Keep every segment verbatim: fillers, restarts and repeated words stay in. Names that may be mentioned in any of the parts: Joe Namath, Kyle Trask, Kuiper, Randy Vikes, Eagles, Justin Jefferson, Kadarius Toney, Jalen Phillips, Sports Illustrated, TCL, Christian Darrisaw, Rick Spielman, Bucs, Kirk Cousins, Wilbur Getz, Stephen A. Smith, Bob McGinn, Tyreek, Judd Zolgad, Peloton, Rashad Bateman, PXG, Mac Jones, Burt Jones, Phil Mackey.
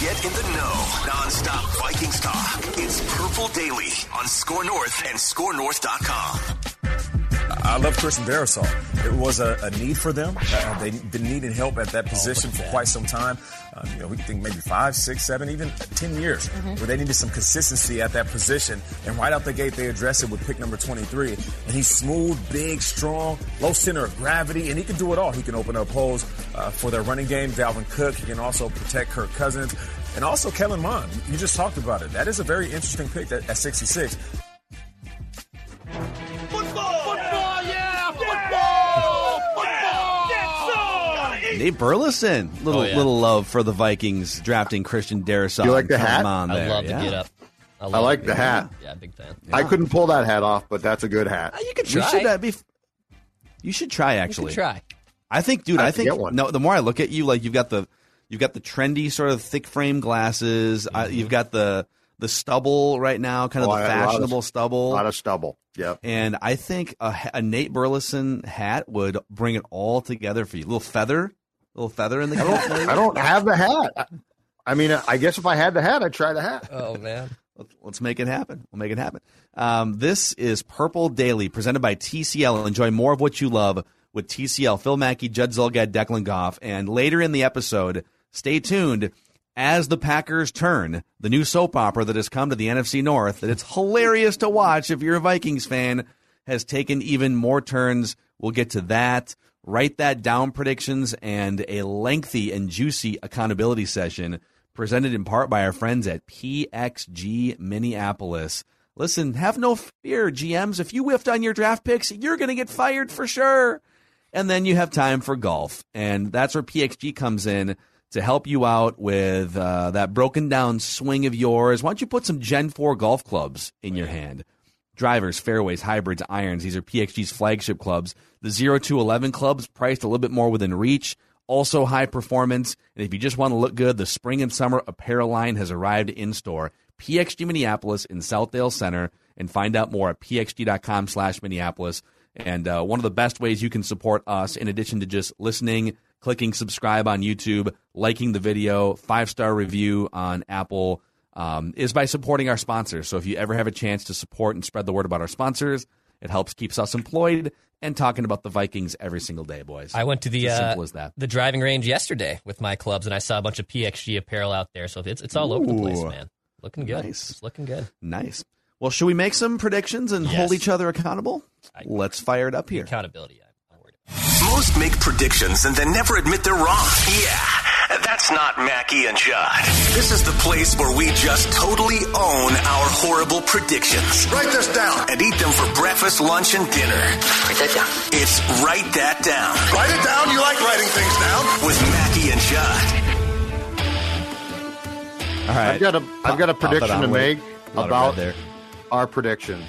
Get in the know, non-stop Vikings talk. It's Purple Daily on Score North and score north dot com. I love Christian Darrisaw. It was a, a need for them. Uh, they've been needing help at that position for quite some time. Uh, you know, we think maybe five, six, seven, even ten years, mm-hmm. where they needed some consistency at that position. And right out the gate, they addressed it with pick number twenty-three. And he's smooth, big, strong, low center of gravity, and he can do it all. He can open up holes uh, for their running game, Dalvin Cook. He can also protect Kirk Cousins. And also Kellen Mond, you just talked about it. That is a very interesting pick at, at sixty-six. Football! Football, yeah! Football! Yeah! Football! Yeah! Football! Yeah! Nate Burleson, little oh, yeah. little love for the Vikings drafting Christian Darrisaw. You like the hat? I love yeah. the get up. I, I like it. the hat. Yeah, big fan. Yeah. I couldn't pull that hat off, but that's a good hat. You could try. You should, that be f- you should try. Actually, you should try. I think, dude. I, I think no. The more I look at you, like you've got the. You've got the trendy sort of thick frame glasses. Mm-hmm. Uh, you've got the the stubble right now, kind of oh, the fashionable a of, stubble. A lot of stubble, yeah. And I think a, a Nate Burleson hat would bring it all together for you. Little feather, little feather in the cap. I, I don't have the hat. I, I mean, I guess if I had the hat, I'd try the hat. Oh, man. Let's make it happen. We'll make it happen. Um, this is Purple Daily, presented by T C L. Enjoy more of what you love with T C L. Phil Mackey, Judd Zolgad, Declan Goff. And later in the episode... Stay tuned as the Packers turn, the new soap opera that has come to the N F C North, that it's hilarious to watch if you're a Vikings fan, has taken even more turns. We'll get to that. Write that down, predictions, and a lengthy and juicy accountability session presented in part by our friends at P X G Minneapolis. Listen, have no fear, G Ms. If you whiffed on your draft picks, you're going to get fired for sure. And then you have time for golf, and that's where P X G comes in to help you out with uh, that broken down swing of yours. Why don't you put some Gen four golf clubs in your hand? Drivers, fairways, hybrids, irons. These are P X G's flagship clubs. The zero to eleven clubs, priced a little bit more within reach, also high performance. And if you just want to look good, the spring and summer apparel line has arrived in store. P X G Minneapolis in Southdale Center. And find out more at pxg.com slash Minneapolis. And uh, one of the best ways you can support us, in addition to just listening, clicking subscribe on YouTube, liking the video, five-star review on Apple, um, is by supporting our sponsors. So if you ever have a chance to support and spread the word about our sponsors, it helps keeps us employed and talking about the Vikings every single day, boys. I went to the, uh, as as the driving range yesterday with my clubs, and I saw a bunch of P X G apparel out there. So it's, it's all Ooh, over the place, man. Looking good. Nice. It's looking good. Nice. Well, should we make some predictions and yes. hold each other accountable? I, Let's fire it up here. Accountability, I'm worried about. Most make predictions and then never admit they're wrong. Yeah, that's not Mackey and Judd. This is the place where we just totally own our horrible predictions. Write this down. And eat them for breakfast, lunch, and dinner. Write that down. It's Write That Down. Write it down. You like writing things down. With Mackey and Judd. All right. I've got a, I've got a prediction to make about there. our predictions.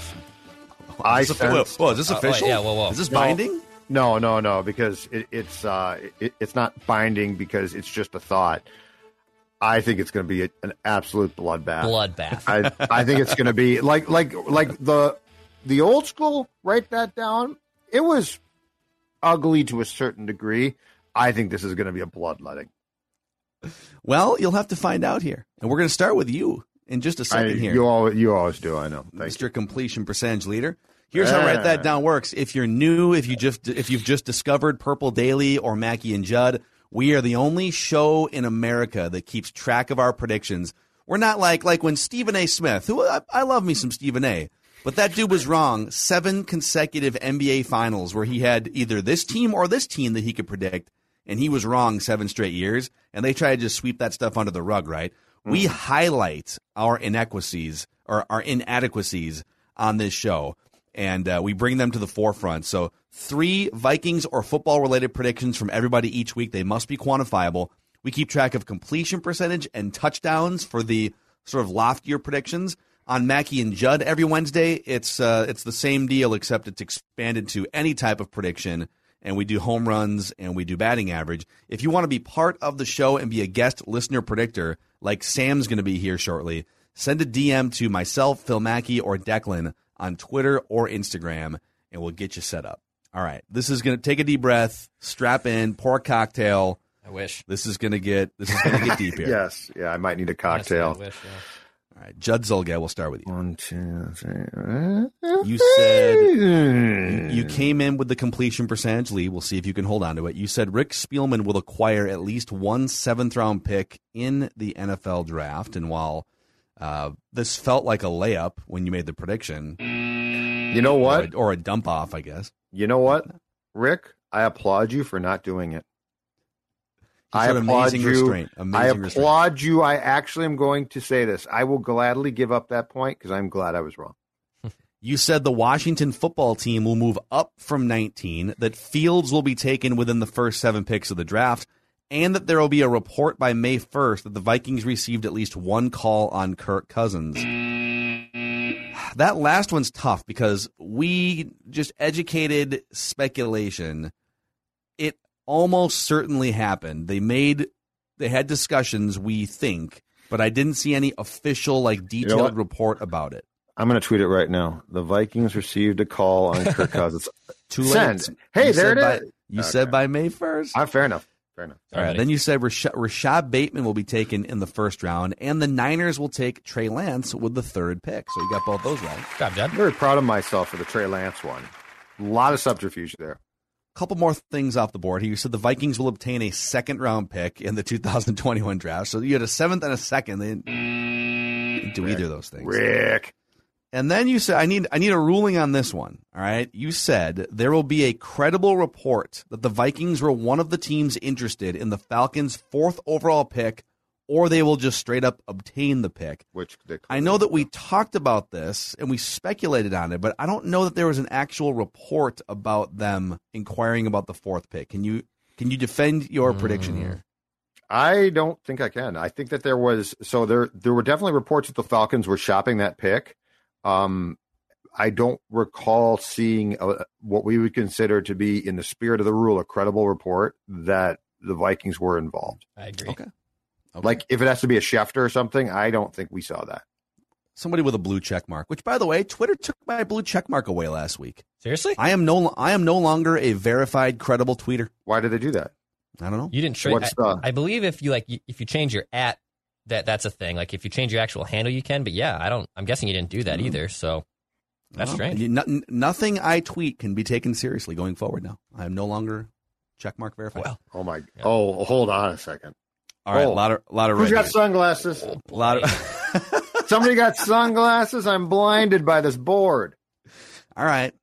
Oh, I sense, a, whoa, whoa, is this official? Uh, wait, yeah, whoa, whoa. Is this no. binding? No, no, no, because it, it's uh, it, it's not binding because it's just a thought. I think it's going to be a, an absolute bloodbath. Bloodbath. I, I think it's going to be like like like the the old school. Write that down. It was ugly to a certain degree. I think this is going to be a bloodletting. Well, you'll have to find out here, and we're going to start with you in just a second I, here. You always, you always do. I know. Thank Mister You. Completion percentage leader. Here's how Write That Down works. If you're new, if you just if you've just discovered Purple Daily or Mackey and Judd, We are the only show in America that keeps track of our predictions. We're not like like when Stephen A. Smith, who I, I love me some Stephen A., but that dude was wrong. Seven consecutive N B A finals where he had either this team or this team that he could predict, and he was wrong seven straight years, and they try to just sweep that stuff under the rug, right? Mm. We highlight our inequities or our inadequacies on this show, and uh, we bring them to the forefront. So three Vikings or football-related predictions from everybody each week. They must be quantifiable. We keep track of completion percentage and touchdowns for the sort of loftier predictions. On Mackey and Judd every Wednesday, it's uh, it's the same deal, except it's expanded to any type of prediction, and we do home runs, and we do batting average. If you want to be part of the show and be a guest listener predictor, like Sam's going to be here shortly, send a D M to myself, Phil Mackey, or Declan on Twitter or Instagram, and we'll get you set up. All right, this is going to take a deep breath, strap in, pour a cocktail. I wish. This is going to get this is going to get deep here. Yes, yeah, I might need a cocktail. I wish, yeah. All right, Judd Zolgad, we'll start with you. One, two, three. You said you came in with the completion percentage lead. We'll see if you can hold on to it. You said Rick Spielman will acquire at least one seventh-round pick in the N F L draft. And while uh, this felt like a layup when you made the prediction. You know what? Or a, or a dump-off, I guess. You know what, Rick? I applaud you for not doing it. I applaud you. Restraint. I applaud restraint. you. I actually am going to say this. I will gladly give up that point because I'm glad I was wrong. You said the Washington football team will move up from nineteen, that Fields will be taken within the first seven picks of the draft, and that there will be a report by May first that the Vikings received at least one call on Kirk Cousins. That last one's tough because we just educated speculation. It almost certainly happened. They made, they had discussions, we think, but I didn't see any official, like, detailed you know report about it. I'm going to tweet it right now. The Vikings received a call on Kirk Cousins. Too late. Send. Hey, you there it by, is. You okay. said by May first. Ah, fair enough. Fair enough. All right. All right. Then you said Rashad, Rashad Bateman will be taken in the first round, and the Niners will take Trey Lance with the third pick. So you got both those right. I'm very proud of myself for the Trey Lance one. A lot of subterfuge there. Couple more things off the board. He said the Vikings will obtain a second-round pick in the two thousand twenty-one draft. So you had a seventh and a second. They didn't do Rick, either of those things. Rick. And then you said, I need I need a ruling on this one, all right? You said there will be a credible report that the Vikings were one of the teams interested in the Falcons' fourth overall pick, or they will just straight-up obtain the pick. Which I know that we talked about this, and we speculated on it, but I don't know that there was an actual report about them inquiring about the fourth pick. Can you can you defend your mm. prediction here? I don't think I can. I think that there was – so there there were definitely reports that the Falcons were shopping that pick. Um, I don't recall seeing a, what we would consider to be, in the spirit of the rule, a credible report that the Vikings were involved. I agree. Okay. Okay. Like, if it has to be a Schefter or something, I don't think we saw that. Somebody with a blue check mark, which, by the way, Twitter took my blue check mark away last week. Seriously? I am no I am no longer a verified, credible tweeter. Why did they do that? I don't know. You didn't trade. I, uh, I believe if you like, if you change your at, that that's a thing. Like, if you change your actual handle, you can. But yeah, I don't. I'm guessing you didn't do that mm-hmm. either. So that's no, strange. You, no, nothing I tweet can be taken seriously going forward. Now I am no longer check mark verified. Well, oh my. Yeah. Oh, hold on a second. All right, oh. a lot of, a lot of. Who's got here. sunglasses? Oh, a lot of. Somebody got sunglasses. I'm blinded by this board. All right,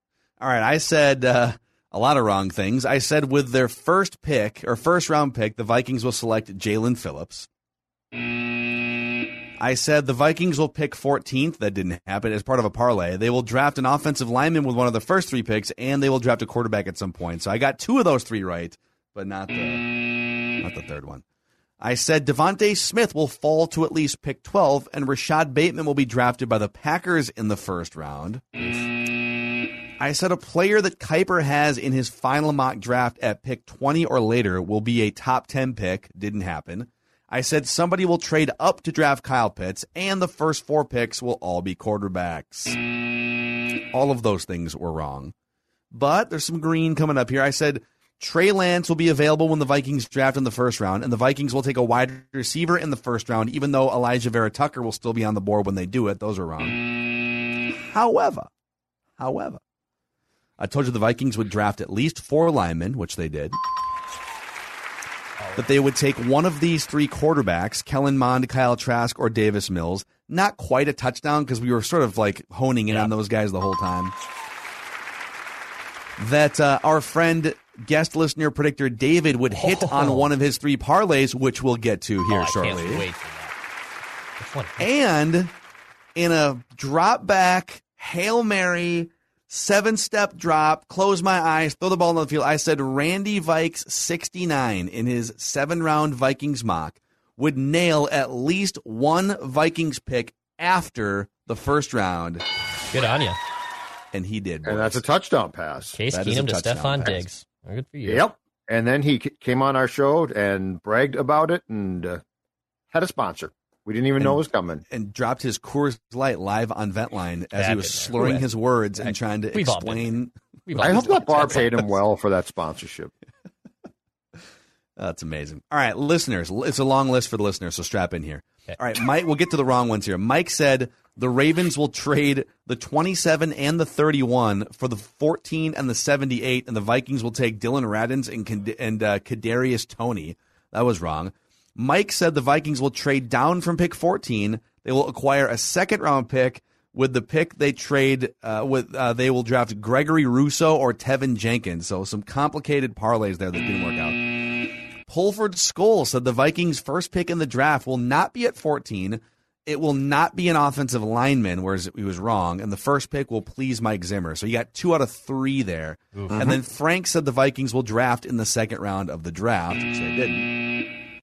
all right. I said uh, a lot of wrong things. I said with their first pick or first round pick, the Vikings will select Jalen Phillips. I said the Vikings will pick fourteenth. That didn't happen. As part of a parlay, they will draft an offensive lineman with one of the first three picks, and they will draft a quarterback at some point. So I got two of those three right, but not the not the third one. I said Devontae Smith will fall to at least pick twelve, and Rashad Bateman will be drafted by the Packers in the first round. I said a player that Kuiper has in his final mock draft at pick twenty or later will be a top ten pick. Didn't happen. I said somebody will trade up to draft Kyle Pitts, and the first four picks will all be quarterbacks. All of those things were wrong. But there's some green coming up here. I said Trey Lance will be available when the Vikings draft in the first round, and the Vikings will take a wide receiver in the first round, even though Elijah Vera Tucker will still be on the board when they do it. Those are wrong. However, however, I told you the Vikings would draft at least four linemen, which they did. that they would take one of these three quarterbacks, Kellen Mond, Kyle Trask, or Davis Mills. Not quite a touchdown because we were sort of like honing in yeah. on those guys the whole time. That uh, our friend, guest listener, predictor David would hit oh. on one of his three parlays, which we'll get to here oh, shortly. I can't wait for that. And in a drop back, Hail Mary, seven-step drop, close my eyes, throw the ball down the field. I said Randy Vikes sixty-nine in his seven-round Vikings mock would nail at least one Vikings pick after the first round. Good on you. And he did. Boys. And that's a touchdown pass. Case that Keenum to Stephon Diggs. Good for you. Yep. And then he came on our show and bragged about it and uh, had a sponsor. We didn't even and, know it was coming. And dropped his Coors Light live on Ventline as that he was slurring his words and trying to We've explain. I hope that bar paid him well for that sponsorship. That's amazing. All right, listeners. It's a long list for the listeners, so strap in here. Okay. All right, Mike, we'll get to the wrong ones here. Mike said the Ravens will trade the twenty-seven and the thirty-one for the fourteen and the seventy-eight, and the Vikings will take Dylan Raddins and, and uh, Kadarius Toney. That was wrong. Mike said the Vikings will trade down from pick fourteen. They will acquire a second-round pick. With the pick they trade, uh, with uh, they will draft Gregory Rousseau or Tevin Jenkins. So some complicated parlays there that didn't work out. Pulford Skull said the Vikings' first pick in the draft will not be at fourteen. It will not be an offensive lineman, whereas he was wrong. And the first pick will please Mike Zimmer. So you got two out of three there. Mm-hmm. And then Frank said the Vikings will draft in the second round of the draft, which they didn't.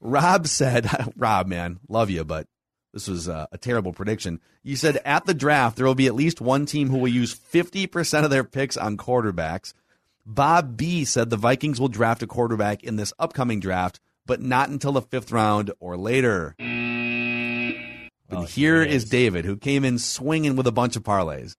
Rob said, Rob, man, love you, but this was a, a terrible prediction. You said at the draft, there will be at least one team who will use fifty percent of their picks on quarterbacks. Bob B. said the Vikings will draft a quarterback in this upcoming draft, but not until the fifth round or later. Oh, and here is David, who came in swinging with a bunch of parlays.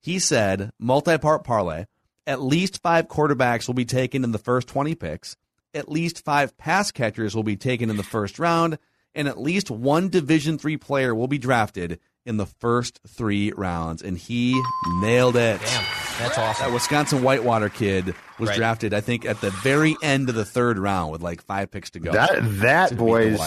He said, multi-part parlay, at least five quarterbacks will be taken in the first twenty picks. At least five pass catchers will be taken in the first round, and at least one Division three player will be drafted in the first three rounds. And he nailed it. Damn, that's awesome. That Wisconsin Whitewater kid was right. drafted, I think, at the very end of the third round with like five picks to go. That, that boys,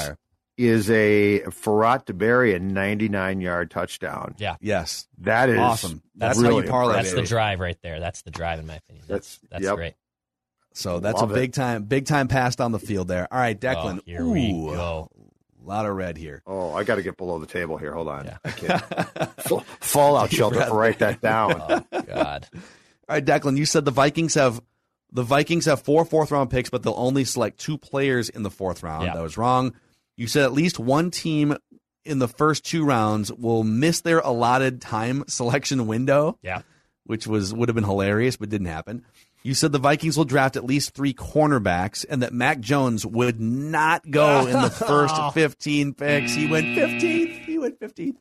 is a Farrat to bury a ninety-nine-yard touchdown. Yeah. Yes. That is awesome. That's really how you parlay. That's the drive right there. That's the drive, in my opinion. That's, that's, that's yep. great. So that's Love a big it. time, big time pass down the field there. All right, Declan. Oh, here ooh, we go. A lot of red here. Oh, I got to get below the table here. Hold on. Yeah. I can't. Fallout shelter. Write that down. Oh, God. All right, Declan. You said the Vikings have the Vikings have four fourth round picks, but they'll only select two players in the fourth round. Yeah. That was wrong. You said at least one team in the first two rounds will miss their allotted time selection window. Yeah, which was would have been hilarious, but didn't happen. You said the Vikings will draft at least three cornerbacks and that Mac Jones would not go in the first fifteen picks. He went fifteenth. He went fifteenth.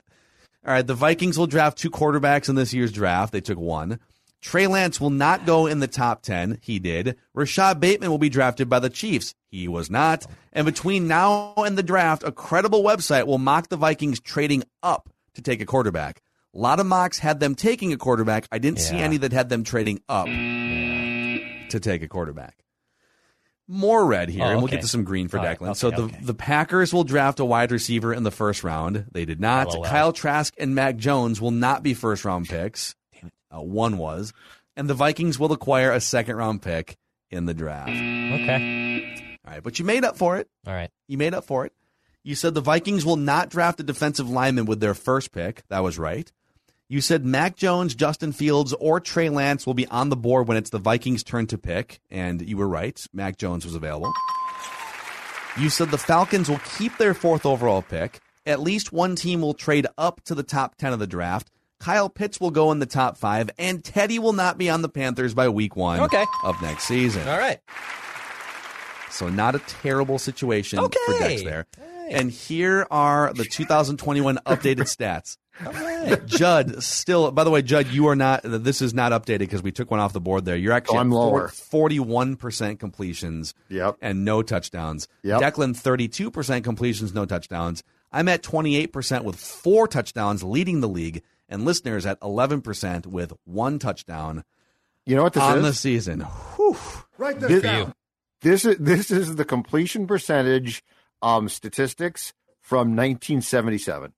All right, the Vikings will draft two quarterbacks in this year's draft. They took one. Trey Lance will not go in the top ten. He did. Rashad Bateman will be drafted by the Chiefs. He was not. And between now and the draft, a credible website will mock the Vikings trading up to take a quarterback. A lot of mocks had them taking a quarterback. I didn't yeah. see any that had them trading up to take a quarterback. More red here, oh, okay. and we'll get to some green for All Declan. Right, okay, so the, okay. the Packers will draft a wide receiver in the first round. They did not. Oh, wow. Kyle Trask and Mac Jones will not be first-round picks. Damn it. Uh, one was. And the Vikings will acquire a second-round pick in the draft. Okay. All right, but you made up for it. All right. You made up for it. You said the Vikings will not draft a defensive lineman with their first pick. That was right. You said Mac Jones, Justin Fields, or Trey Lance will be on the board when it's the Vikings' turn to pick, and you were right. Mac Jones was available. You said the Falcons will keep their fourth overall pick. At least one team will trade up to the top ten of the draft. Kyle Pitts will go in the top five, and Teddy will not be on the Panthers by week one okay. of next season. All right. So not a terrible situation okay. for Dex there. Hey. And here are the two thousand twenty-one updated stats. Okay. Judd, still, by the way, Judd, you are not, this is not updated because we took one off the board there. You're actually oh, I'm lower. forty-one percent completions yep. and no touchdowns. Yep. Declan, thirty-two percent completions, no touchdowns. I'm at twenty-eight percent with four touchdowns leading the league, and listeners at eleven percent with one touchdown. You know what this on is? On the season. Whew. Right there. This, This is this is the completion percentage um, statistics from nineteen seventy-seven.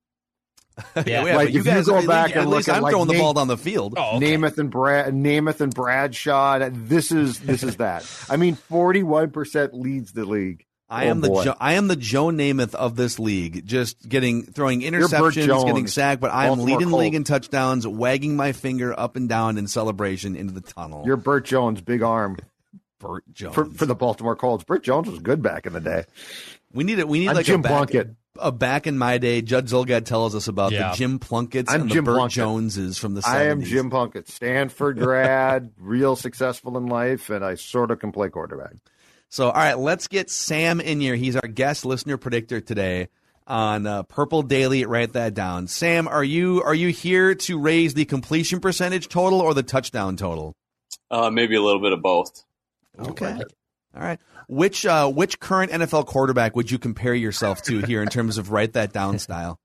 Yeah, yeah, like if you guys you go back least, and look at, at I'm like throwing Nate, the ball down the field. Oh, okay. Namath and Brad, Namath and Bradshaw. This is this is that. I mean, forty-one percent leads the league. I oh am boy. the jo- I am the Joe Namath of this league, just getting throwing interceptions, getting sacked, but I am leading the league in touchdowns, wagging my finger up and down in celebration into the tunnel. You're Burt Jones, big arm. Burt Jones for, for the Baltimore Colts. Burt Jones was good back in the day. We need it. We need I'm like Jim a back, Plunkett. A back in my day, Judd Zolgad tells us about yeah. the Jim Plunketts I'm and Jim the Burt Plunkett. Joneses from the seventies. I am Jim Plunkett, Stanford grad, real successful in life, and I sort of can play quarterback. So, all right, let's get Sam in here. He's our guest listener predictor today on uh, Purple Daily. Write that down. Sam, are you are you here to raise the completion percentage total or the touchdown total? Uh, maybe a little bit of both. Okay. Like all right. Which uh, which current N F L quarterback would you compare yourself to here in terms of write that down style?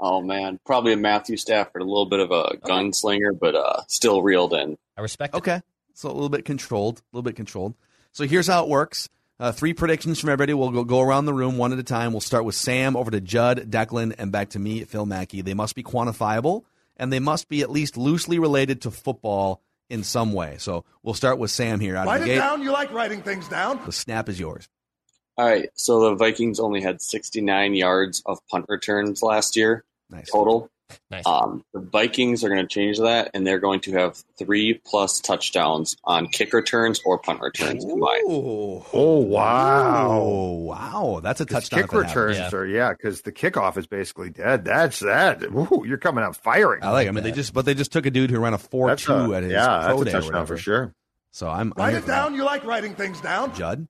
Oh, man, probably a Matthew Stafford, a little bit of a gunslinger, but uh, still reeled in. I respect it. Okay. So a little bit controlled, a little bit controlled. So here's how it works. Uh, three predictions from everybody. We'll go, go around the room one at a time. We'll start with Sam, over to Judd, Declan, and back to me, Phil Mackey. They must be quantifiable, and they must be at least loosely related to football in some way. So we'll start with Sam here. Out Write of the it gate. down. You like writing things down. The snap is yours. All right. So the Vikings only had sixty-nine yards of punt returns last year nice. total. Nice. Um, the Vikings are going to change that, and they're going to have three plus touchdowns on kick returns or punt returns combined. Ooh. Oh wow, oh, wow, that's a touchdown. Kick returns happens. are yeah, because yeah, the kickoff is basically dead. That's that. Ooh, you're coming out firing. I like. I mean, that. they just but they just took a dude who ran a four two at his yeah, pro that's a touchdown for sure. So I'm write I'm, it down. I'm, you like writing things down, Judd?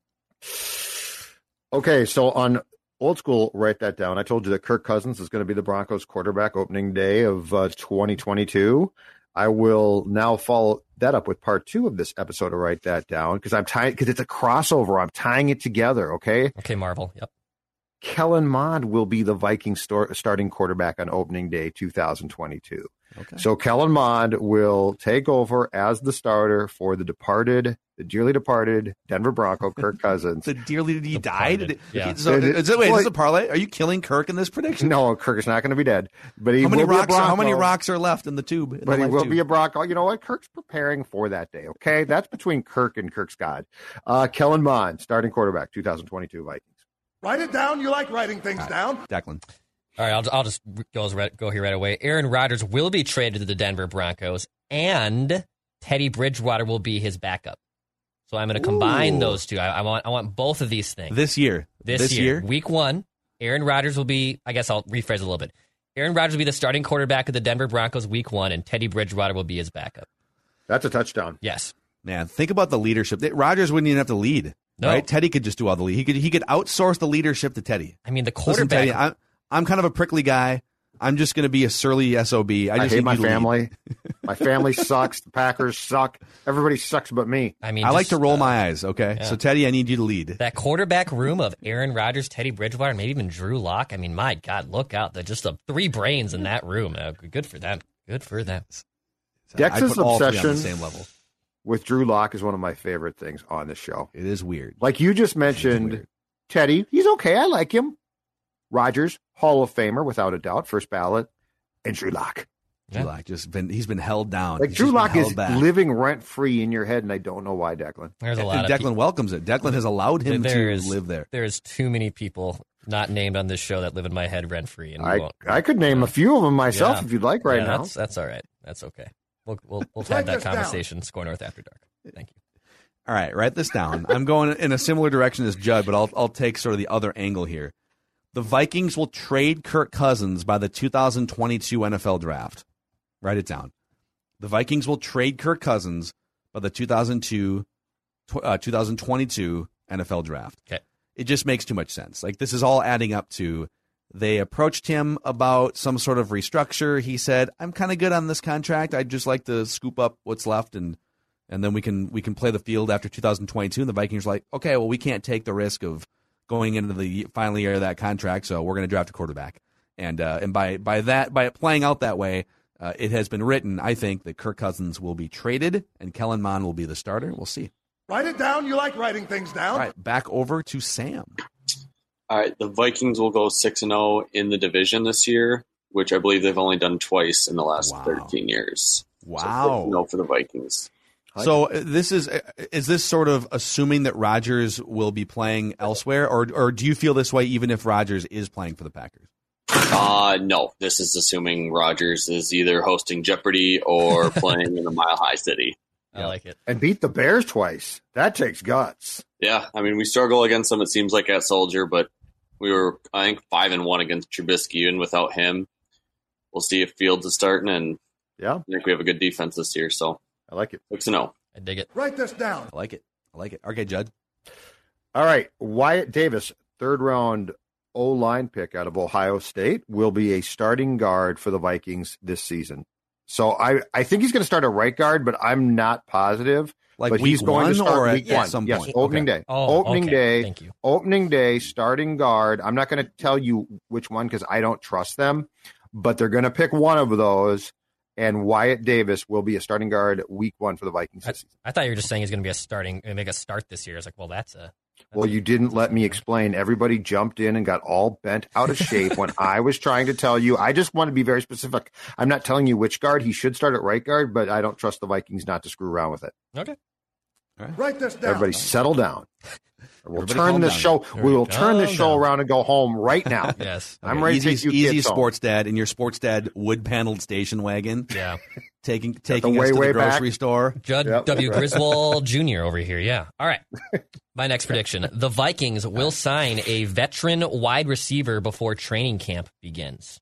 Okay, so on. Old school, write that down. I told you that Kirk Cousins is going to be the Broncos quarterback opening day of uh, twenty twenty-two. I will now follow that up with part two of this episode to write that down because I'm tying because it's a crossover. I'm tying it together. Okay. Okay, Marvel. Yep. Kellen Mond will be the Vikings star- starting quarterback on opening day two thousand twenty-two. Okay. So Kellen Mond will take over as the starter for the departed, the dearly departed Denver Bronco Kirk Cousins. the dearly he departed. died. Yeah. So, it, is it, wait, well, is this a parlay? Are you killing Kirk in this prediction? No, Kirk is not going to be dead. But he how many will rocks? Be a Bronco, are, how many rocks are left in the tube? In but the he will tube. be a Bronco. You know what? Kirk's preparing for that day. Okay, that's between Kirk and Kirk's God. Uh, Kellen Mond, starting quarterback, two thousand twenty-two Vikings. Write it down. You like writing things right. down, Declan. All right, I'll, I'll just go, go here right away. Aaron Rodgers will be traded to the Denver Broncos, and Teddy Bridgewater will be his backup. So I'm going to combine Ooh. those two. I, I want I want both of these things. This year. This, this year. year. Week one, Aaron Rodgers will be, I guess I'll rephrase a little bit. Aaron Rodgers will be the starting quarterback of the Denver Broncos week one, and Teddy Bridgewater will be his backup. That's a touchdown. Yes. Man, think about the leadership. Rodgers wouldn't even have to lead. No. Right? Teddy could just do all the lead. He could, he could outsource the leadership to Teddy. I mean, the quarterback. Listen, Teddy, I'm, I'm kind of a prickly guy. I'm just going to be a surly S O B. I, just I hate my family. My family sucks. The Packers suck. Everybody sucks but me. I mean, I just, like to roll uh, my eyes, okay? Yeah. So, Teddy, I need you to lead. That quarterback room of Aaron Rodgers, Teddy Bridgewater, maybe even Drew Locke. I mean, my God, look out. They're just the three brains in that room. Uh, good for them. Good for them. So Dex's obsession on the same level with Drew Locke is one of my favorite things on the show. It is weird. Like you just mentioned, Teddy, he's okay. I like him. Rodgers, Hall of Famer, without a doubt, first ballot, and Drew Locke. Yeah. Drew Locke just been he's been held down. Like he's Drew Locke is back. living rent free in your head, and I don't know why, Declan. There's a lot and of Declan people. welcomes it. Declan has allowed him there to is, live there. There is too many people not named on this show that live in my head rent free, and I won't, I could name yeah. a few of them myself yeah. if you'd like right yeah, now. That's, that's all right. That's okay. We'll we'll, we'll have that conversation. Down. Score North after dark. Thank you. All right, write this down. I'm going in a similar direction as Judd, but I'll I'll take sort of the other angle here. The Vikings will trade Kirk Cousins by the two thousand twenty-two N F L draft. Write it down. The Vikings will trade Kirk Cousins by the two thousand two, uh, twenty twenty-two N F L draft. Okay. It just makes too much sense. Like, this is all adding up to they approached him about some sort of restructure. He said, I'm kind of good on this contract. I'd just like to scoop up what's left, and and then we can we can play the field after two thousand twenty-two. And the Vikings are like, okay, well, we can't take the risk of going into the final year of that contract, so we're going to draft a quarterback. And uh, and by by that by it playing out that way, uh, it has been written, I think, that Kirk Cousins will be traded and Kellen Mond will be the starter. We'll see. Write it down. You like writing things down. All right, back over to Sam. All right, the Vikings will go six and oh in the division this year, which I believe they've only done twice in the last wow. thirteen years. Wow. So no for the Vikings. So this is is this sort of assuming that Rodgers will be playing elsewhere, or or do you feel this way even if Rodgers is playing for the Packers? Uh, no, this is assuming Rodgers is either hosting Jeopardy or playing in a Mile High City. I like it. And beat the Bears twice. That takes guts. Yeah, I mean, we struggle against them, it seems like, at Soldier, but we were, I think, five and one against Trubisky, even without him. We'll see if Fields is starting, and yeah, I think we have a good defense this year, so. I like it. six and oh. I dig it. Write this down. I like it. I like it. Okay, Judd. All right. Wyatt Davis, third round O-line pick out of Ohio State, will be a starting guard for the Vikings this season. So I, I think he's going to start a right guard, but I'm not positive. Like but week he's going one to start or week at one. Some yes, point. Opening okay. day. Oh, opening okay. day. Thank you. Opening day, starting guard. I'm not going to tell you which one because I don't trust them, but they're going to pick one of those. And Wyatt Davis will be a starting guard week one for the Vikings. I, I thought you were just saying he's going to be a starting, make a start this year. I was like, well, that's a. That's well, you didn't let me explain. Everybody jumped in and got all bent out of shape when I was trying to tell you. I just want to be very specific. I'm not telling you which guard. He should start at right guard, but I don't trust the Vikings not to screw around with it. Okay. All right. Write this down. Everybody settle down. We'll turn this show. We will turn this show around and go home right now. Yes, okay. I'm ready to take you kids home. Easy sports dad in your sports dad wood paneled station wagon. Yeah, taking taking us to the grocery store. Judd W. Griswold Junior over here. Yeah. All right. My next prediction: the Vikings will sign a veteran wide receiver before training camp begins.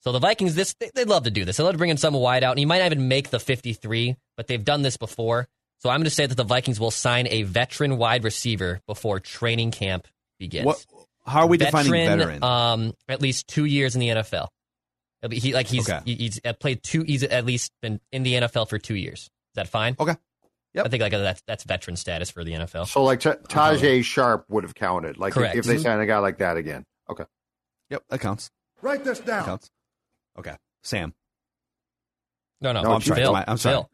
So the Vikings, this they, they love to do this. They love to bring in some wide out, and he might not even make the fifty-three, but they've done this before. So I'm going to say that the Vikings will sign a veteran wide receiver before training camp begins. What, how are we veteran, defining veteran? Um, at least two years in the N F L. He like he's okay. he, he's played two. He's at least been in the N F L for two years. Is that fine? Okay. Yep. I think like that's that's veteran status for the N F L. So like t- Tajay Sharp would have counted. Like Correct. if they signed a guy like that again. Okay. Yep, that counts. Write this down. That counts. Okay, Sam. No, no, no I'm, sorry. Bill, I'm sorry. I'm sorry.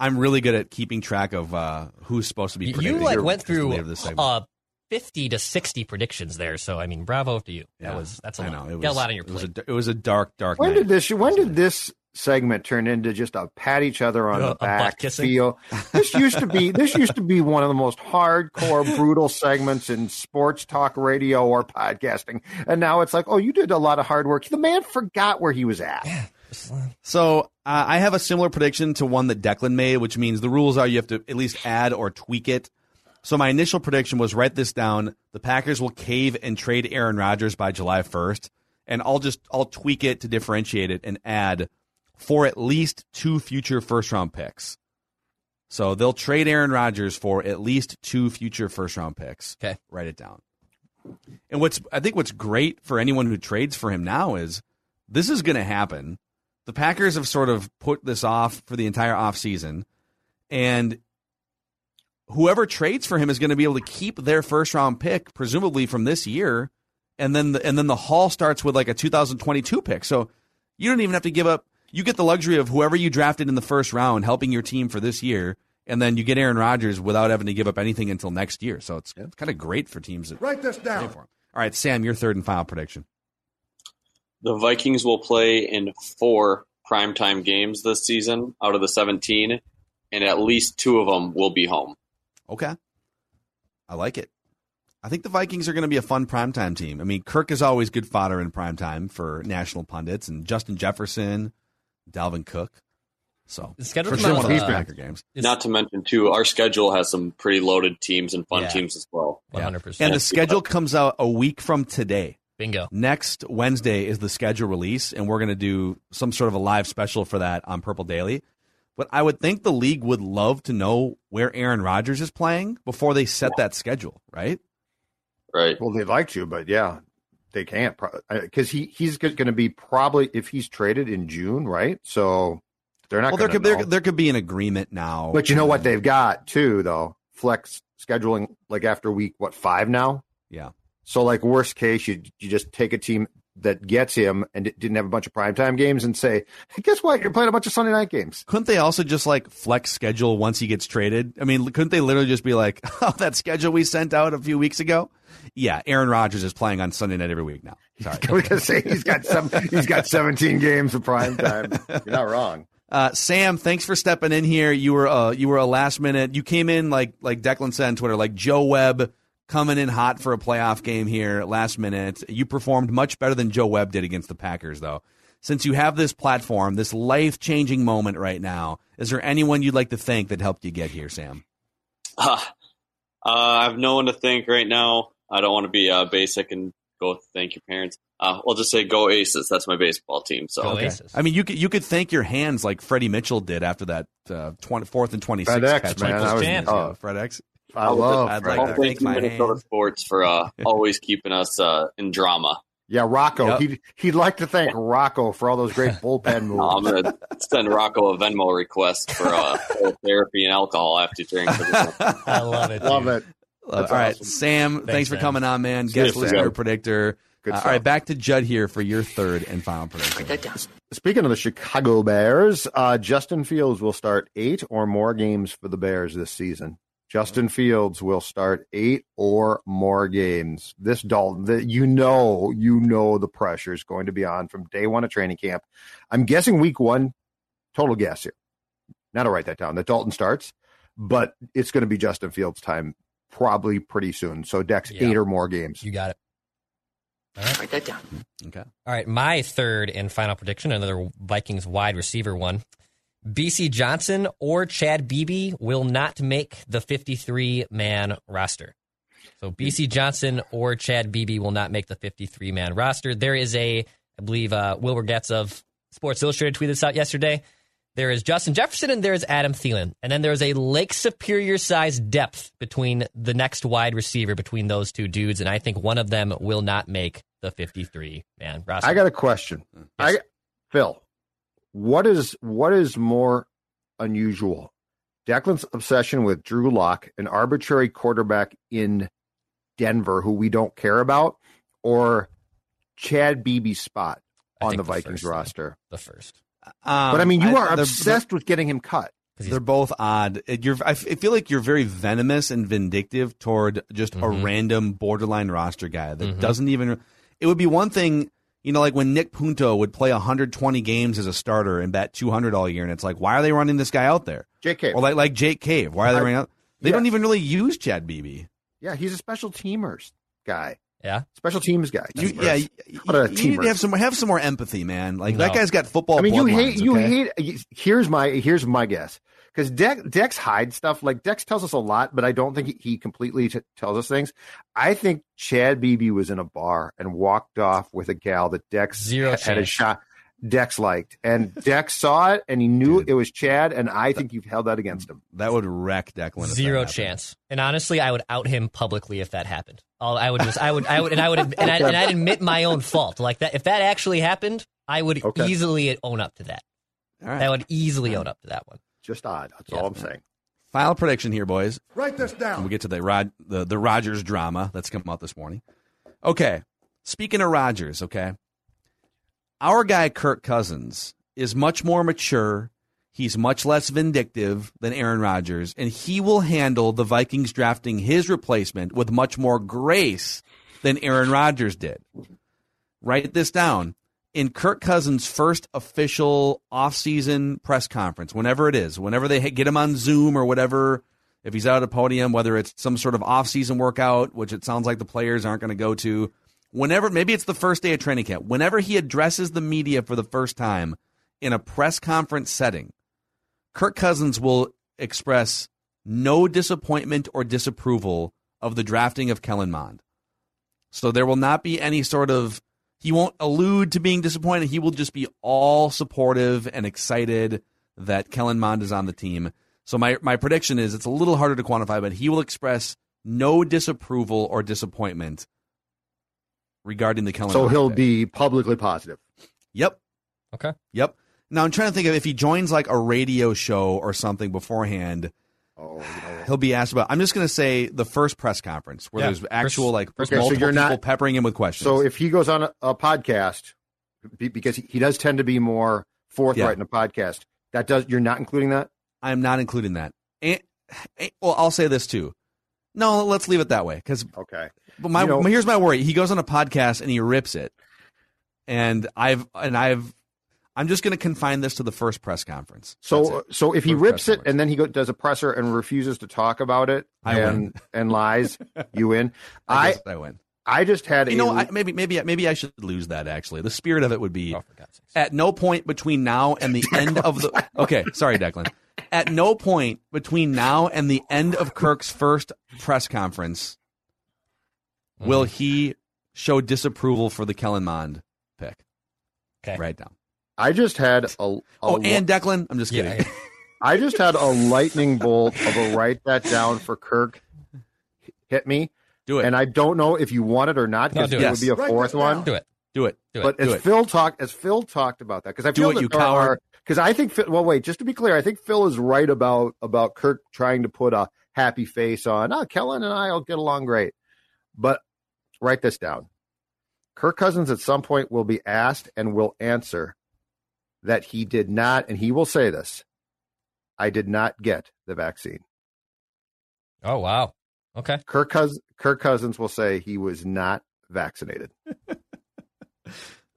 I'm really good at keeping track of uh, who's supposed to be predicted. You like, went through uh, fifty to sixty predictions there, so I mean, bravo to you. Yeah. That was that's a I lot. Know. It was, got a lot on your plate. It was a, it was a dark, dark. When night. did this? When did this segment turn into just a pat each other on uh, the back feel? This used to be this used to be one of the most hardcore, brutal segments in sports talk radio or podcasting, and now it's like, oh, you did a lot of hard work. The man forgot where he was at. Yeah. So uh, I have a similar prediction to one that Declan made, which means the rules are you have to at least add or tweak it. So my initial prediction was, write this down, the Packers will cave and trade Aaron Rodgers by July first, and I'll just I'll tweak it to differentiate it and add for at least two future first-round picks. So they'll trade Aaron Rodgers for at least two future first-round picks. Okay. Write it down. And what's I think what's great for anyone who trades for him now is this is going to happen. The Packers have sort of put this off for the entire offseason, and whoever trades for him is going to be able to keep their first-round pick, presumably from this year, and then the, and then the haul starts with like a two thousand twenty-two pick. So you don't even have to give up. You get the luxury of whoever you drafted in the first round helping your team for this year, and then you get Aaron Rodgers without having to give up anything until next year. So it's, yeah. it's kind of great for teams. That Write this down. For him. All right, Sam, your third and final prediction. The Vikings will play in four primetime games this season out of the seventeen, and at least two of them will be home. Okay. I like it. I think the Vikings are going to be a fun primetime team. I mean, Kirk is always good fodder in primetime for national pundits, and Justin Jefferson, Dalvin Cook. So, it's for sure one of these Packer games. Not to mention, too, our schedule has some pretty loaded teams and fun yeah. teams as well. one hundred percent. And the schedule comes out a week from today. Bingo. Next Wednesday is the schedule release, and we're going to do some sort of a live special for that on Purple Daily. But I would think the league would love to know where Aaron Rodgers is playing before they set that schedule, right? Right. Well, they'd like to, but yeah, they can't. Because he, he's going to be probably, if he's traded in June, right? So they're not well, going to there, there, there could be an agreement now. But you know what they've got, too, though? Flex scheduling, like after week, what, five now? Yeah. So, like, worst case, you you just take a team that gets him and didn't have a bunch of primetime games and say, hey, guess what? You're playing a bunch of Sunday night games. Couldn't they also just like flex schedule once he gets traded? I mean, couldn't they literally just be like, oh, that schedule we sent out a few weeks ago? Yeah, Aaron Rodgers is playing on Sunday night every week now. Sorry. I was going to say he's got, some, he's got seventeen games of primetime. You're not wrong. Uh, Sam, thanks for stepping in here. You were uh, you were a last minute. You came in like like Declan said on Twitter, like Joe Webb coming in hot for a playoff game here last minute. You performed much better than Joe Webb did against the Packers, though. Since you have this platform, this life-changing moment right now, is there anyone you'd like to thank that helped you get here, Sam? Uh, uh, I have no one to thank right now. I don't want to be uh, basic and go thank your parents. Uh, we'll just say go Aces. That's my baseball team. So okay. Aces. I mean, you could you could thank your hands like Freddie Mitchell did after that uh, twenty, fourth and twenty-sixth Fred catch. X, man. I was, oh, Fred X. I I'll love. I'd like to thank my Minnesota hands. Sports for uh, always keeping us uh, in drama. Yeah, Rocco. Yep. He'd he'd like to thank Rocco for all those great bullpen moves. No, I'm gonna send Rocco a Venmo request for uh, therapy and alcohol after drink. I love it. Love dude. it. All awesome. right, Sam. Thanks, thanks for man. coming on, man. Guest listener predictor. Uh, all right, back to Judd here for your third and final prediction. Speaking of the Chicago Bears, uh, Justin Fields will start eight or more games for the Bears this season. Justin Fields will start eight or more games. This Dalton, the, you know, you know the pressure is going to be on from day one of training camp. I'm guessing week one, total guess here. Now to write that down, that Dalton starts, but it's going to be Justin Fields' time probably pretty soon. So Dex, yeah. eight or more games. You got it. All right. Write that down. Okay. All right. My third and final prediction, another Vikings wide receiver one. B C. Johnson or Chad Beebe will not make the fifty-three man roster. So B C. Johnson or Chad Beebe will not make the fifty-three man roster. There is a, I believe, uh, Wilbur Getz of Sports Illustrated tweeted this out yesterday. There is Justin Jefferson and there is Adam Thielen. And then there is a Lake Superior-sized depth between the next wide receiver between those two dudes, and I think one of them will not make the fifty-three man roster. I got a question. Yes. I, Phil, what is what is more unusual? Declan's obsession with Drew Locke, an arbitrary quarterback in Denver who we don't care about, or Chad Beebe's spot on the, the Vikings first, roster? The first. Um, but I mean, you I, are obsessed with getting him cut. They're both odd. You're, I feel like you're very venomous and vindictive toward just mm-hmm. a random borderline roster guy that mm-hmm. doesn't even. It would be one thing, you know, like when Nick Punto would play one hundred twenty games as a starter and bat two hundred all year, and it's like, why are they running this guy out there? Jake Cave, or like like Jake Cave, why are they I, running out? They yeah. don't even really use Chad Beebe. Yeah, he's a special teamers guy. Yeah, special teams guy. You, yeah, you, you need to have some have some more empathy, man. Like no. that guy's got football. I mean, you hate lines, you okay? hate. Here's my here's my guess because Dex, Dex hides stuff. Like Dex tells us a lot, but I don't think he, he completely t- tells us things. I think Chad Beebe was in a bar and walked off with a gal that Dex Zero had chance. a shot. Dex liked, and Dex saw it, and he knew Dude. it was Chad, and I think you've held that against him. That would wreck Declan. Zero chance. And honestly, I would out him publicly if that happened. All I would just, I would, I would, and I would, and, I, and I'd admit my own fault. Like that, if that actually happened, I would okay. easily own up to that. All right. I would easily own up to that one. Just odd. That's yeah. all I'm saying. Final prediction here, boys. Write this down. And we get to the Rod, the the Rodgers drama that's come out this morning. Okay. Speaking of Rodgers, okay. Our guy, Kirk Cousins, is much more mature. He's much less vindictive than Aaron Rodgers, and he will handle the Vikings drafting his replacement with much more grace than Aaron Rodgers did. Write this down. In Kirk Cousins' first official offseason press conference, whenever it is, whenever they get him on Zoom or whatever, if he's out at a podium, whether it's some sort of offseason workout, which it sounds like the players aren't going to go to, whenever, maybe it's the first day of training camp, whenever he addresses the media for the first time in a press conference setting, Kirk Cousins will express no disappointment or disapproval of the drafting of Kellen Mond. So there will not be any sort of, he won't allude to being disappointed. He will just be all supportive and excited that Kellen Mond is on the team. So my, my prediction is it's a little harder to quantify, but he will express no disapproval or disappointment regarding the calendar. So he'll be publicly positive. Yep. Okay. Yep. Now I'm trying to think of if he joins like a radio show or something beforehand. Oh, no. He'll be asked about. I'm just going to say the first press conference where yeah. there's actual like okay, multiple so you're people not, peppering him with questions. So if he goes on a, a podcast, because he, he does tend to be more forthright yeah. in a podcast, that does you're not including that. I'm not including that. And, and, well, I'll say this too. No, let's leave it that way. Because okay, but my, you know, my here's my worry. He goes on a podcast and he rips it, and I've and I've. I'm just going to confine this to the first press conference. So so if he first rips it and then he go, does a presser and refuses to talk about it I and win. and lies, you win. I I, I win. I just had you a... You know, I, maybe, maybe, maybe I should lose that, actually. The spirit of it would be oh, at no point between now and the end of the... Okay, sorry, Declan. At no point between now and the end of Kirk's first press conference mm. will he show disapproval for the Kellen Mond pick. Okay. Write down. I just had a, a oh, and Declan. I'm just kidding. Yeah, yeah. I just had a lightning bolt of a write that down for Kirk. Hit me, do it. And I don't know if you want it or not because no, it yes. would be a write fourth one. Do it, do it, do it. But do as it. Phil talked, as Phil talked about that, because I feel do it, you coward. Because I think, well, wait, just to be clear, I think Phil is right about about Kirk trying to put a happy face on. Oh, Kellen and I'll get along great. But write this down: Kirk Cousins at some point will be asked and will answer that he did not, and he will say this, I did not get the vaccine. Oh, wow. Okay. Kirk, Cous- Kirk Cousins will say he was not vaccinated.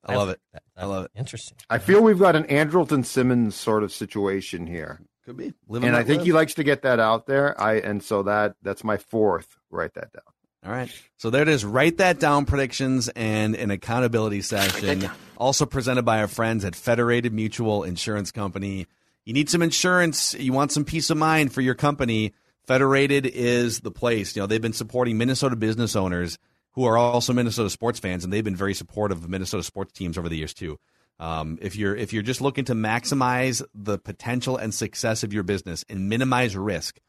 I love it. I love it. Interesting. I feel we've got an Andrelton Simmons sort of situation here. Could be. Living and I think live. He likes to get that out there. I And so that that's my fourth. Write that down. All right. So there it is. Write that down predictions and an accountability session also presented by our friends at Federated Mutual Insurance Company. You need some insurance. You want some peace of mind for your company. Federated is the place. You know, they've been supporting Minnesota business owners who are also Minnesota sports fans, and they've been very supportive of Minnesota sports teams over the years too. Um, if you're, if you're just looking to maximize the potential and success of your business and minimize risk,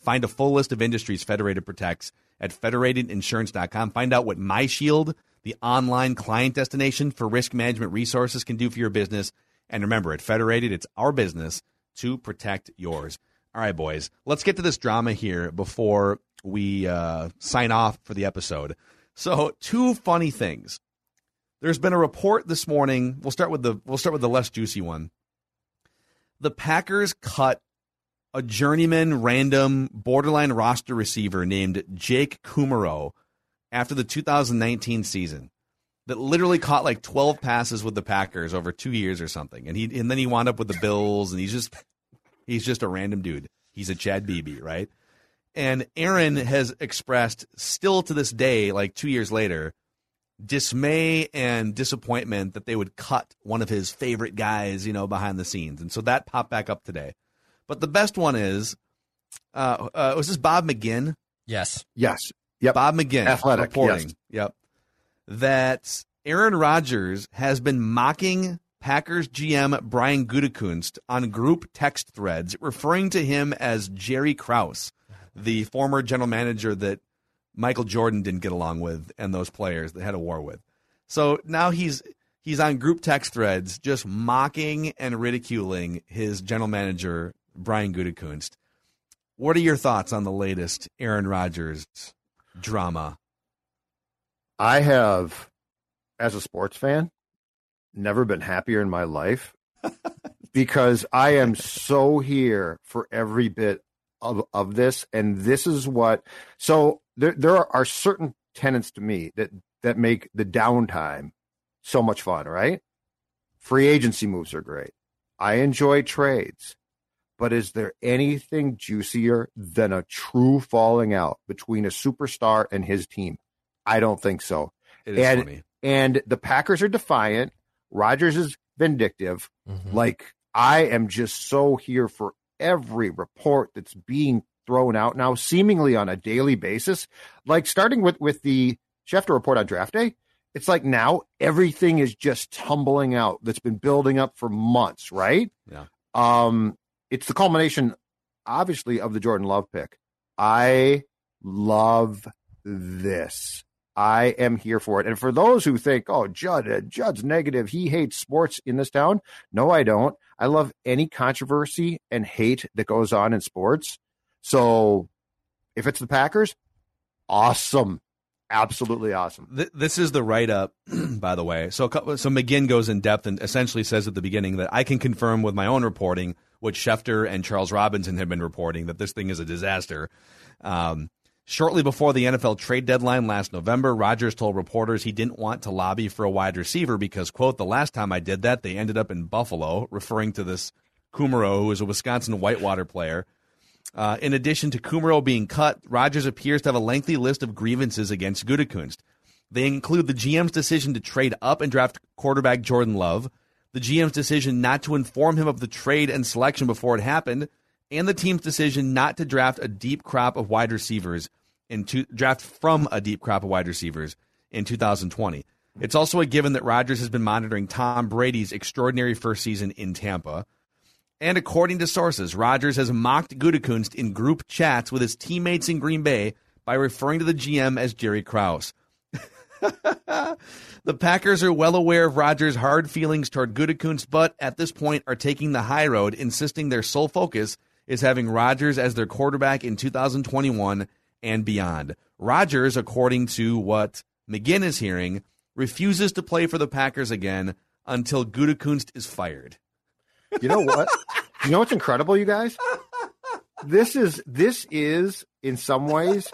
find a full list of industries Federated protects at federated insurance dot com. Find out what MyShield, the online client destination for risk management resources, can do for your business. And remember, at Federated, it's our business to protect yours. All right, boys, let's get to this drama here before we uh, sign off for the episode. So, two funny things. There's been a report this morning. We'll start with the we'll start with the less juicy one. The Packers cut a journeyman, random, borderline roster receiver named Jake Kumaro after the two thousand nineteen season that literally caught like twelve passes with the Packers over two years or something. And he and then he wound up with the Bills, and he's just he's just a random dude. He's a Chad Beebe, right? And Aaron has expressed still to this day, like two years later, dismay and disappointment that they would cut one of his favorite guys, you know, behind the scenes. And so that popped back up today. But the best one is, uh, uh, was this Bob McGinn? Yes. Yes. Yep. Bob McGinn. Athletic. Reporting. Yes. Yep. That Aaron Rodgers has been mocking Packers G M Brian Gutekunst on group text threads, referring to him as Jerry Krause, the former general manager that Michael Jordan didn't get along with and those players that had a war with. So now he's... he's on group text threads just mocking and ridiculing his general manager, Brian Gutekunst. What are your thoughts on the latest Aaron Rodgers drama? I have, as a sports fan, never been happier in my life because I am so here for every bit of, of this. And this is what – so there, there are certain tenets to me that, that make the downtime so much fun, right? Free agency moves are great. I enjoy trades. But is there anything juicier than a true falling out between a superstar and his team? I don't think so. It is and, funny. And the Packers are defiant. Rodgers is vindictive. Mm-hmm. Like, I am just so here for every report that's being thrown out now, seemingly on a daily basis. Like, starting with, with the Schefter report on draft day, it's like now everything is just tumbling out that's been building up for months, right? Yeah. Um, it's the culmination, obviously, of the Jordan Love pick. I love this. I am here for it. And for those who think, oh, Judd, uh, Judd's negative, he hates sports in this town. No, I don't. I love any controversy and hate that goes on in sports. So if it's the Packers, awesome. Absolutely awesome. Th- this is the write-up, by the way. So, so McGinn goes in depth and essentially says at the beginning that I can confirm with my own reporting what Schefter and Charles Robinson have been reporting, that this thing is a disaster. Um, shortly before the N F L trade deadline last November, Rodgers told reporters he didn't want to lobby for a wide receiver because, quote, the last time I did that, they ended up in Buffalo, referring to this Kumaro, who is a Wisconsin Whitewater player. Uh, in addition to Kumaro being cut, Rodgers appears to have a lengthy list of grievances against Gutekunst. They include the G M's decision to trade up and draft quarterback Jordan Love, the G M's decision not to inform him of the trade and selection before it happened, and the team's decision not to draft a deep crop of wide receivers and to draft from a deep crop of wide receivers in two thousand twenty. It's also a given that Rodgers has been monitoring Tom Brady's extraordinary first season in Tampa. And according to sources, Rodgers has mocked Gutekunst in group chats with his teammates in Green Bay by referring to the G M as Jerry Krause. The Packers are well aware of Rodgers' hard feelings toward Gutekunst, but at this point are taking the high road, insisting their sole focus is having Rodgers as their quarterback in two thousand twenty-one and beyond. Rodgers, according to what McGinn is hearing, refuses to play for the Packers again until Gutekunst is fired. You know what? You know what's incredible, you guys? This is, this is in some ways,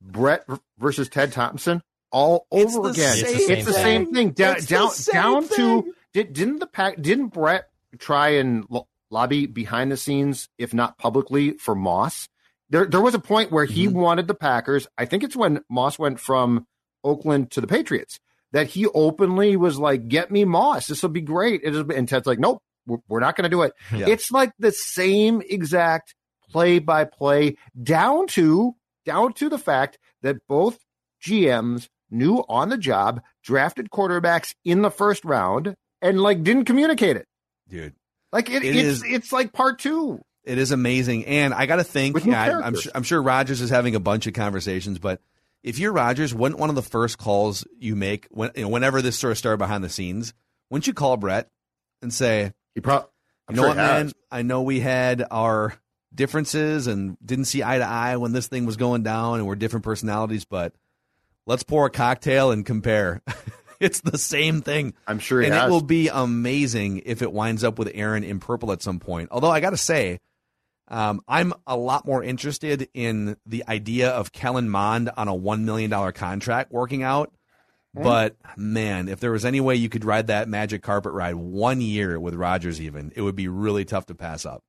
Brett versus Ted Thompson all over it's again. It's the, it's the same thing. Da- down same down thing. to did, didn't the pack? Didn't Brett try and lo- lobby behind the scenes, if not publicly, for Moss? There there was a point where he mm-hmm. wanted the Packers. I think it's when Moss went from Oakland to the Patriots, that he openly was like, get me Moss. This will be great. And Ted's like, nope, we're not going to do it. Yeah. It's like the same exact play-by-play down to down to the fact that both G Ms knew on the job, drafted quarterbacks in the first round, and like didn't communicate it. Dude. Like it, it it's, is, it's like part two. It is amazing. And I got to think, yeah, I, I'm, sure, I'm sure Rodgers is having a bunch of conversations, but if you're Rodgers, wouldn't one of the first calls you make, when, you know, whenever this sort of started behind the scenes, wouldn't you call Brett and say, you, pro- you know sure what, man, I know we had our differences and didn't see eye to eye when this thing was going down and we're different personalities, but let's pour a cocktail and compare. It's the same thing. I'm sure he And has. It will be amazing if it winds up with Aaron in purple at some point. Although I got to say, Um, I'm a lot more interested in the idea of Kellen Mond on a one million dollars contract working out. Mm. But, man, if there was any way you could ride that magic carpet ride one year with Rodgers even, it would be really tough to pass up.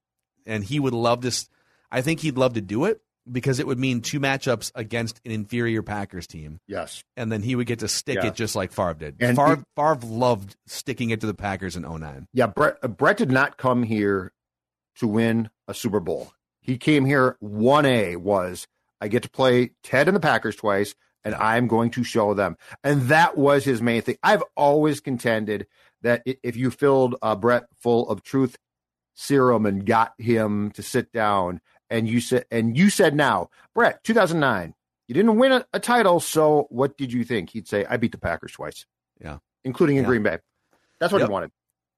And he would love to – I think he'd love to do it because it would mean two matchups against an inferior Packers team. Yes. And then he would get to stick yeah. it just like Favre did. And Favre, it, Favre loved sticking it to the Packers in oh nine. Yeah, Brett, Brett did not come here to win a Super Bowl. He came here, one A was, I get to play Ted and the Packers twice, and I'm going to show them. And that was his main thing. I've always contended that if you filled uh, Brett full of truth serum and got him to sit down, and you said, and you said now, Brett, two thousand nine, you didn't win a, a title, so what did you think? He'd say, I beat the Packers twice. Yeah. Including in yeah. Green Bay. That's what yep. he wanted.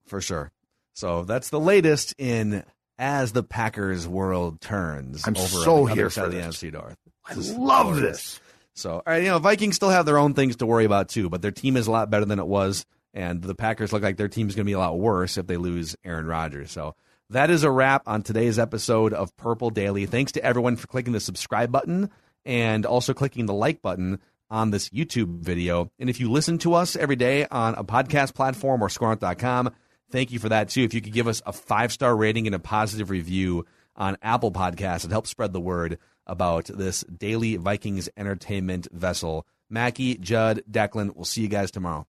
For sure. So that's the latest in... As the Packers world turns I'm over so on the other side of the N F C North. I love glorious. This. So, right, you know, Vikings still have their own things to worry about, too, but their team is a lot better than it was, and the Packers look like their team is going to be a lot worse if they lose Aaron Rodgers. So that is a wrap on today's episode of Purple Daily. Thanks to everyone for clicking the subscribe button and also clicking the like button on this YouTube video. And if you listen to us every day on a podcast platform or score out dot com, thank you for that, too. If you could give us a five-star rating and a positive review on Apple Podcasts, it helps spread the word about this daily Vikings entertainment vessel. Mackey, Judd, Declan, we'll see you guys tomorrow.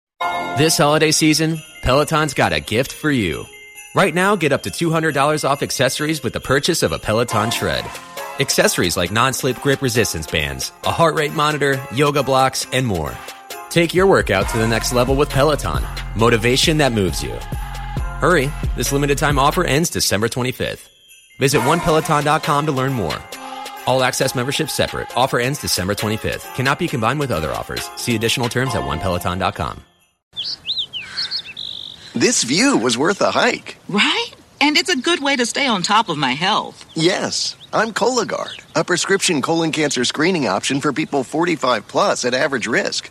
This holiday season, Peloton's got a gift for you. Right now, get up to two hundred dollars off accessories with the purchase of a Peloton Tread. Accessories like non-slip grip resistance bands, a heart rate monitor, yoga blocks, and more. Take your workout to the next level with Peloton. Motivation that moves you. Hurry, this limited time offer ends December twenty-fifth. Visit one peloton dot com to learn more. All access membership separate. Offer ends December twenty-fifth. Cannot be combined with other offers. See additional terms at one peloton dot com. This view was worth a hike. Right? And it's a good way to stay on top of my health. Yes. I'm Cologuard, a prescription colon cancer screening option for people forty-five plus at average risk.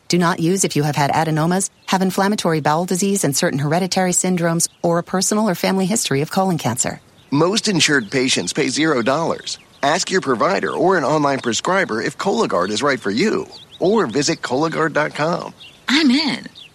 Do not use if you have had adenomas, have inflammatory bowel disease and certain hereditary syndromes, or a personal or family history of colon cancer. Most insured patients pay zero dollars. Ask your provider or an online prescriber if Cologuard is right for you, or visit Cologuard dot com. I'm in.